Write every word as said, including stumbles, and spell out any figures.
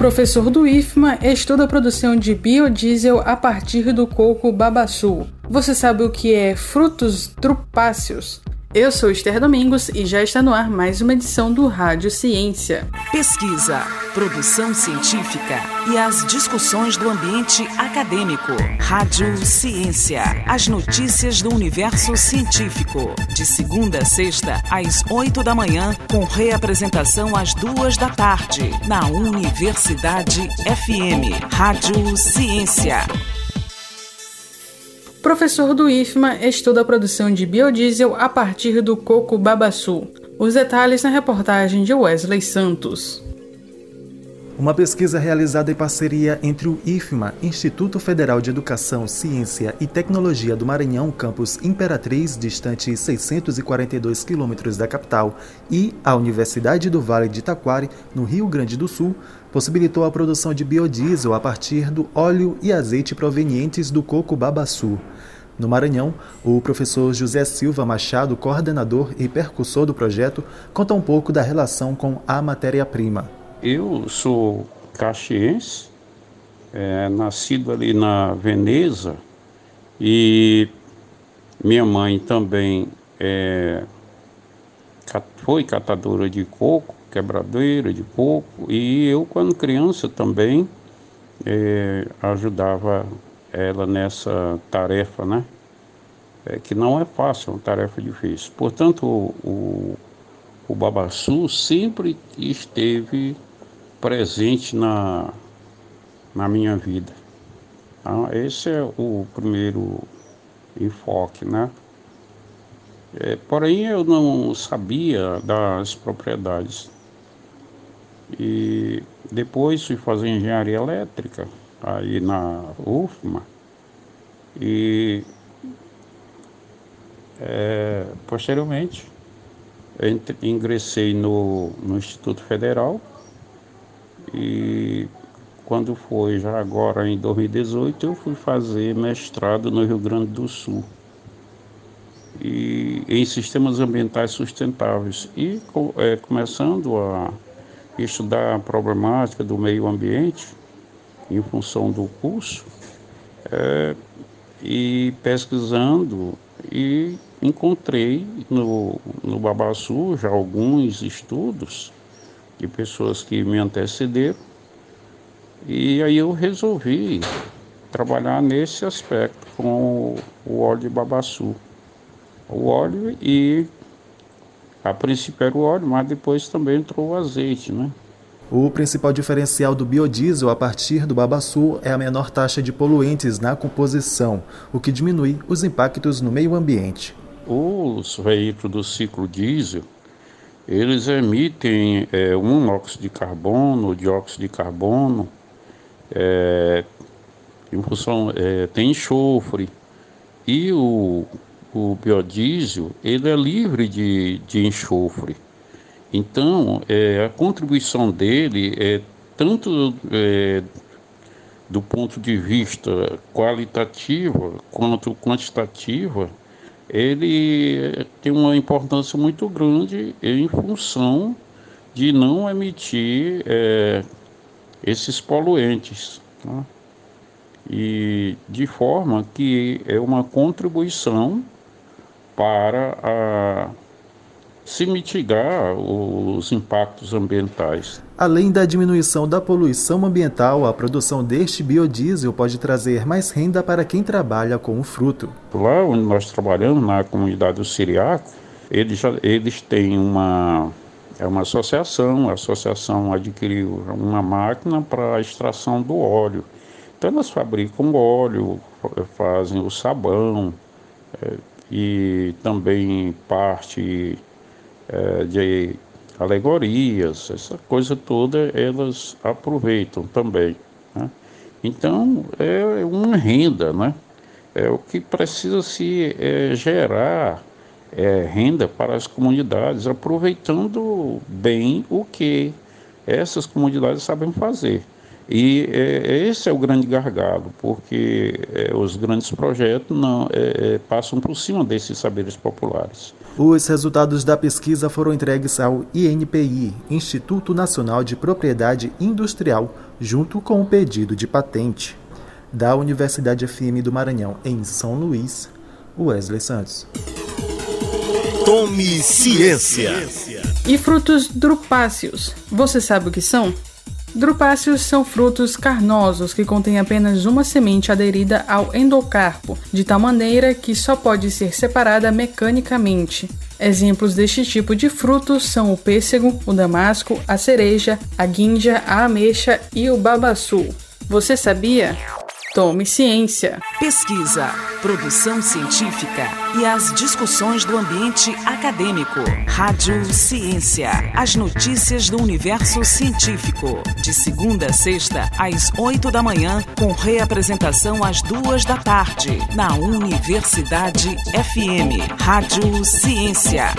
Professor do I F M A, estuda a produção de biodiesel a partir do coco babaçu. Você sabe o que é frutos trupáceos? Eu sou Esther Domingos e já está no ar mais uma edição do Rádio Ciência. Pesquisa, produção científica e as discussões do ambiente acadêmico. Rádio Ciência, as notícias do universo científico. De segunda a sexta, às oito da manhã, com reapresentação às duas da tarde, na Universidade F M. Rádio Ciência. Professor do I F M A estuda a produção de biodiesel a partir do coco babaçu. Os detalhes na reportagem de Wesley Santos. Uma pesquisa realizada em parceria entre o I F M A, Instituto Federal de Educação, Ciência e Tecnologia do Maranhão, campus Imperatriz, distante seiscentos e quarenta e dois quilômetros da capital, e a Universidade do Vale de Taquari, no Rio Grande do Sul, possibilitou a produção de biodiesel a partir do óleo e azeite provenientes do coco babaçu. No Maranhão, o professor José Silva Machado, coordenador e percussor do projeto, conta um pouco da relação com a matéria-prima. Eu sou caxiense, é, nascido ali na Veneza, e minha mãe também é, foi catadora de coco, quebradeira de coco, e eu, quando criança, também eh, ajudava ela nessa tarefa, né? É, que não é fácil, é uma tarefa difícil. Portanto, o, o, o babaçu sempre esteve presente na, na minha vida. Então, esse é o primeiro enfoque, né? É, porém, eu não sabia das propriedades. E depois fui fazer engenharia elétrica aí na U F M A e é, posteriormente entre, ingressei no, no Instituto Federal, e quando foi já agora em dois mil e dezoito eu fui fazer mestrado no Rio Grande do Sul e, em Sistemas Ambientais Sustentáveis e é, começando a estudar a problemática do meio ambiente em função do curso, é, e pesquisando, e encontrei no, no babaçu já alguns estudos de pessoas que me antecederam, e aí eu resolvi trabalhar nesse aspecto com o, o óleo de babaçu. O óleo e... A princípio era o óleo, mas depois também entrou o azeite, né? O principal diferencial do biodiesel a partir do babaçu é a menor taxa de poluentes na composição, o que diminui os impactos no meio ambiente. Os veículos do ciclo diesel, eles emitem é, um monóxido de carbono, dióxido de carbono, é, em função, é, tem enxofre, e o... O biodiesel, ele é livre de, de enxofre. Então, é, a contribuição dele é tanto é, do ponto de vista qualitativo quanto quantitativa, ele tem uma importância muito grande em função de não emitir é, esses poluentes, tá? E de forma que é uma contribuição para a, se mitigar os impactos ambientais. Além da diminuição da poluição ambiental, a produção deste biodiesel pode trazer mais renda para quem trabalha com o fruto. Lá onde nós trabalhamos, na comunidade do Ciriaco, eles, já, eles têm uma, é uma associação, a associação adquiriu uma máquina para a extração do óleo. Então elas fabricam óleo, fazem o sabão, é, e também parte é, de alegorias, essa coisa toda elas aproveitam também, né? Então é uma renda, né? É o que precisa se é, gerar é, renda para as comunidades, aproveitando bem o que essas comunidades sabem fazer. E é, esse é o grande gargalo, porque é, os grandes projetos não, é, é, passam por cima desses saberes populares. Os resultados da pesquisa foram entregues ao I N P I, Instituto Nacional de Propriedade Industrial, junto com o pedido de patente. Da Universidade F M do Maranhão, em São Luís, Wesley Santos. Tome ciência! E frutos drupáceos, você sabe o que são? Drupáceos são frutos carnosos que contêm apenas uma semente aderida ao endocarpo, de tal maneira que só pode ser separada mecanicamente. Exemplos deste tipo de frutos são o pêssego, o damasco, a cereja, a guinja, a ameixa e o babaçu. Você sabia? Tome ciência! Pesquisa, produção científica e as discussões do ambiente acadêmico. Rádio Ciência, as notícias do universo científico. De segunda a sexta, às oito da manhã, com reapresentação às duas da tarde, na Universidade F M. Rádio Ciência.